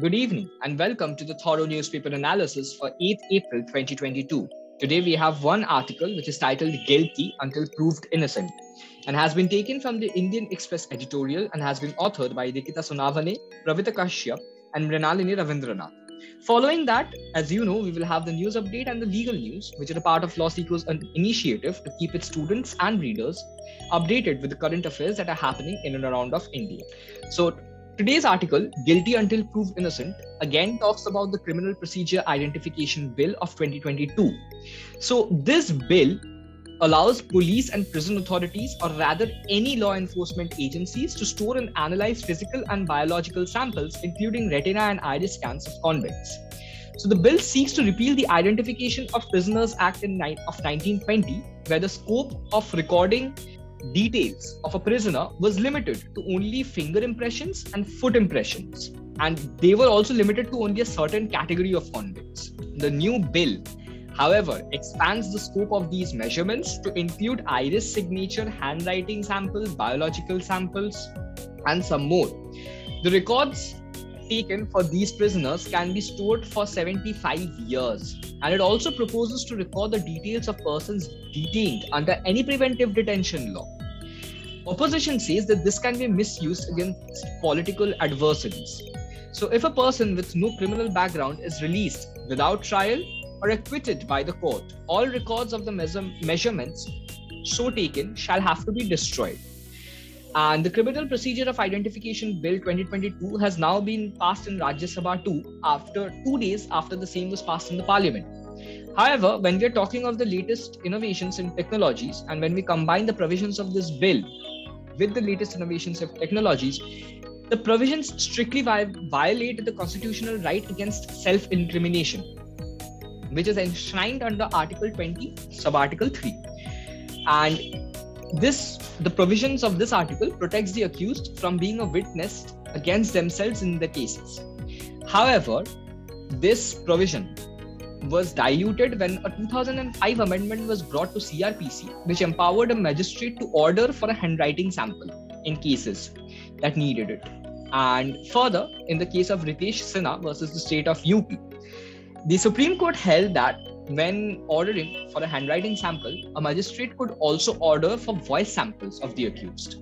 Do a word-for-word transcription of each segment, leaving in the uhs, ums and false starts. Good evening and welcome to the Thorough Newspaper Analysis for eighth April twenty twenty-two. Today we have one article which is titled Guilty Until Proved Innocent and has been taken from the Indian Express editorial and has been authored by Nikita Sonawane, Pravita Kashyap and Mrinalini Ravindranath. Following that, as you know, we will have the news update and the legal news, which are a part of LawSiko's initiative to keep its students and readers updated with the current affairs that are happening in and around of India. So today's article, Guilty Until Proved Innocent, again talks about the Criminal Procedure Identification Bill of twenty twenty-two. So this bill allows police and prison authorities, or rather any law enforcement agencies, to store and analyze physical and biological samples, including retina and iris scans of convicts. So the bill seeks to repeal the Identification of Prisoners Act of nineteen twenty, where the scope of recording details of a prisoner was limited to only finger impressions and foot impressions, and they were also limited to only a certain category of convicts. The new bill, however, expands the scope of these measurements to include iris signature, handwriting samples, biological samples, and some more. The records taken for these prisoners can be stored for seventy-five years, and it also proposes to record the details of persons detained under any preventive detention law. Opposition says that this can be misused against political adversaries. So if a person with no criminal background is released without trial or acquitted by the court, all records of the measurements so taken shall have to be destroyed. And the Criminal Procedure of Identification Bill twenty twenty-two has now been passed in Rajya Sabha too, after two days after the same was passed in the Parliament. However, when we are talking of the latest innovations in technologies, and when we combine the provisions of this bill with the latest innovations of technologies, the provisions strictly violate the constitutional right against self-incrimination, which is enshrined under Article twenty, Sub-Article three. And This, the provisions of this article protects the accused from being a witness against themselves in the cases. However, this provision was diluted when a two thousand five amendment was brought to C R P C, which empowered a magistrate to order for a handwriting sample in cases that needed it. And further, in the case of Ritesh Sinha versus the state of U P, the Supreme Court held that when ordering for a handwriting sample, a magistrate could also order for voice samples of the accused.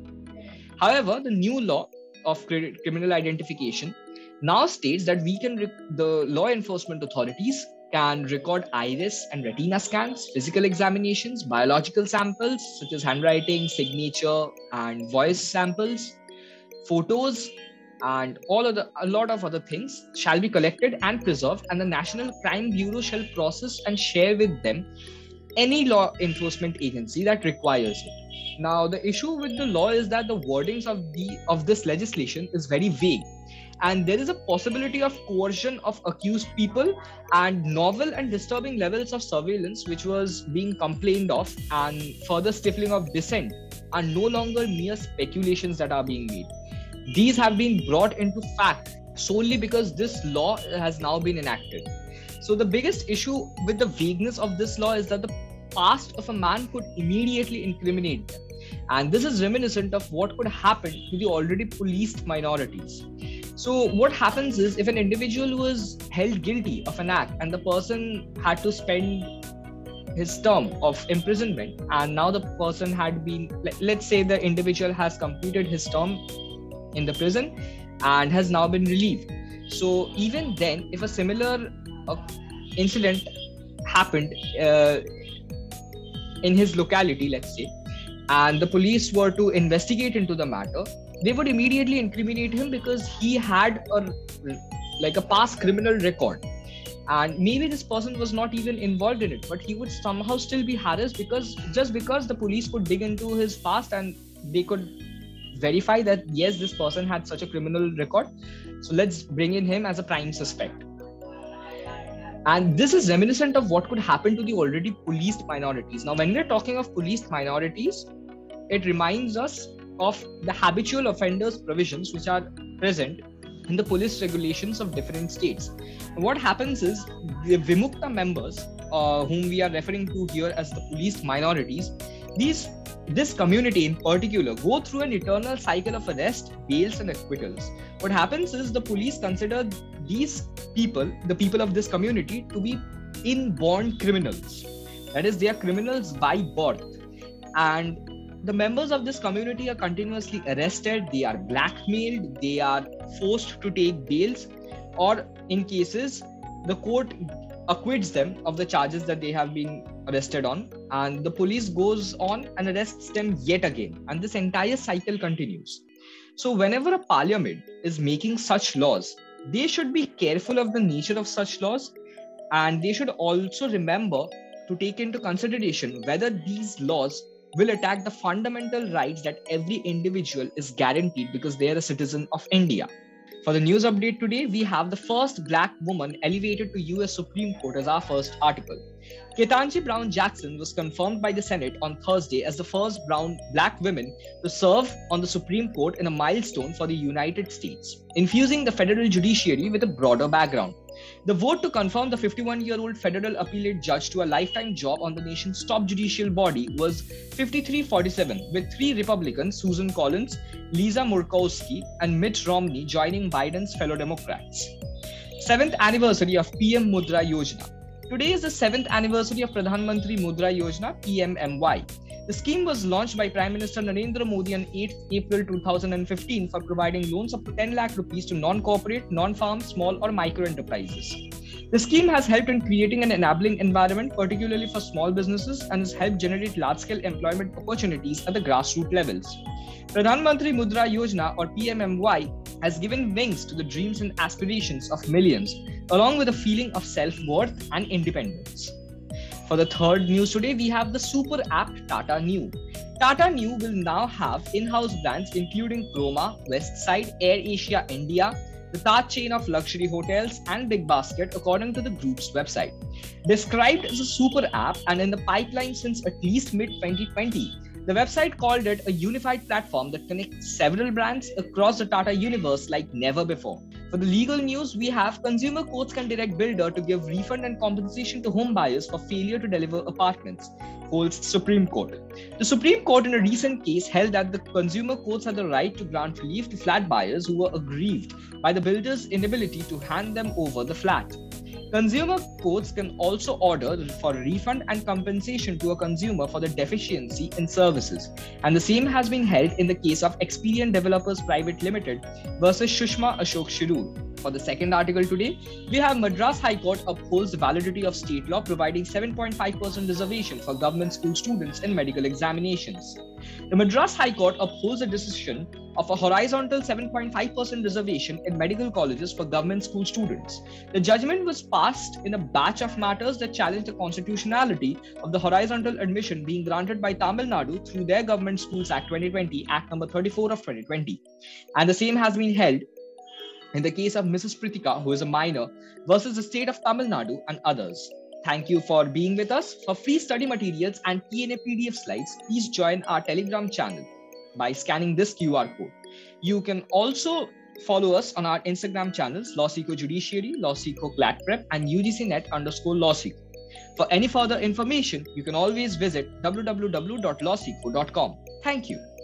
However, the new law of criminal identification now states that we can the law enforcement authorities can record iris and retina scans, physical examinations, biological samples such as handwriting, signature, and voice samples, photos, and all other, a lot of other things shall be collected and preserved, and the National Crime Bureau shall process and share with them any law enforcement agency that requires it. Now, the issue with the law is that the wordings of the of this legislation is very vague, and there is a possibility of coercion of accused people and novel and disturbing levels of surveillance which was being complained of, and further stifling of dissent are no longer mere speculations that are being made. These have been brought into fact solely because this law has now been enacted. So the biggest issue with the vagueness of this law is that the past of a man could immediately incriminate them. And this is reminiscent of what could happen to the already policed minorities. So what happens is, if an individual who is held guilty of an act and the person had to spend his term of imprisonment, and now the person had been, let's say the individual has completed his term in the prison and has now been relieved. So even then, if a similar uh, incident happened uh, in his locality, let's say, and the police were to investigate into the matter, they would immediately incriminate him because he had a like a past criminal record, and maybe this person was not even involved in it, but he would somehow still be harassed because just because the police could dig into his past and they could verify that yes, this person had such a criminal record, so let's bring in him as a prime suspect. And this is reminiscent of what could happen to the already policed minorities. Now, when we're talking of policed minorities, it reminds us of the habitual offenders provisions which are present in the police regulations of different states. And what happens is, the Vimukta members, uh, whom we are referring to here as the policed minorities, these this community in particular go through an eternal cycle of arrest, bails and acquittals. What happens is the police consider these people, the people of this community, to be inborn criminals. That is, they are criminals by birth. And the members of this community are continuously arrested, they are blackmailed, they are forced to take bails, or in cases, the court acquits them of the charges that they have been arrested on, and the police goes on and arrests them yet again, and this entire cycle continues. So whenever a parliament is making such laws, they should be careful of the nature of such laws, and they should also remember to take into consideration whether these laws will attack the fundamental rights that every individual is guaranteed because they are a citizen of India. For the news update today, we have the first black woman elevated to U S Supreme Court as our first article. Ketanji Brown Jackson was confirmed by the Senate on Thursday as the first brown black woman to serve on the Supreme Court in a milestone for the United States, infusing the federal judiciary with a broader background. The vote to confirm the fifty-one-year-old federal appellate judge to a lifetime job on the nation's top judicial body was fifty-three forty-seven, with three Republicans, Susan Collins, Lisa Murkowski, and Mitt Romney, joining Biden's fellow Democrats. Seventh anniversary of P M Mudra Yojana. Today is the seventh anniversary of Pradhan Mantri Mudra Yojana, P M M Y. The scheme was launched by Prime Minister Narendra Modi on eighth April two thousand fifteen for providing loans up to ten lakh rupees to non-corporate, non-farm, small or micro enterprises. The scheme has helped in creating an enabling environment, particularly for small businesses, and has helped generate large-scale employment opportunities at the grassroots levels. Pradhan Mantri Mudra Yojana, or P M M Y, has given wings to the dreams and aspirations of millions, along with a feeling of self-worth and independence. For the third news today, we have the super app Tata Neu. Tata Neu will now have in-house brands including Croma, Westside, Air Asia India, the Taj chain of luxury hotels, and BigBasket, according to the group's website. Described as a super app and in the pipeline since at least mid twenty twenty, the website called it a unified platform that connects several brands across the Tata universe like never before. For the legal news, we have consumer courts can direct builder to give refund and compensation to home buyers for failure to deliver apartments, holds Supreme Court. The Supreme Court in a recent case held that the consumer courts had the right to grant relief to flat buyers who were aggrieved by the builder's inability to hand them over the flat. Consumer courts can also order for refund and compensation to a consumer for the deficiency in services, and the same has been held in the case of Experian Developers Private Limited versus Shushma Ashok Shirool. For the second article today, we have Madras High Court upholds the validity of state law providing seven point five percent reservation for government school students in medical examinations. The Madras High Court upholds a decision of a horizontal seven point five percent reservation in medical colleges for government school students. The judgment was passed in a batch of matters that challenged the constitutionality of the horizontal admission being granted by Tamil Nadu through their Government Schools Act twenty twenty, Act number thirty-four of twenty twenty. And the same has been held in the case of Missus Prithika, who is a minor, versus the state of Tamil Nadu and others. Thank you for being with us. For free study materials and Q and A P D F slides, please join our Telegram channel by scanning this Q R code. You can also follow us on our Instagram channels, LawSikho Judiciary, LawSikho Clat Prep, and UGCnet underscore LawSikho. For any further information, you can always visit w w w dot law sikho dot com. Thank you.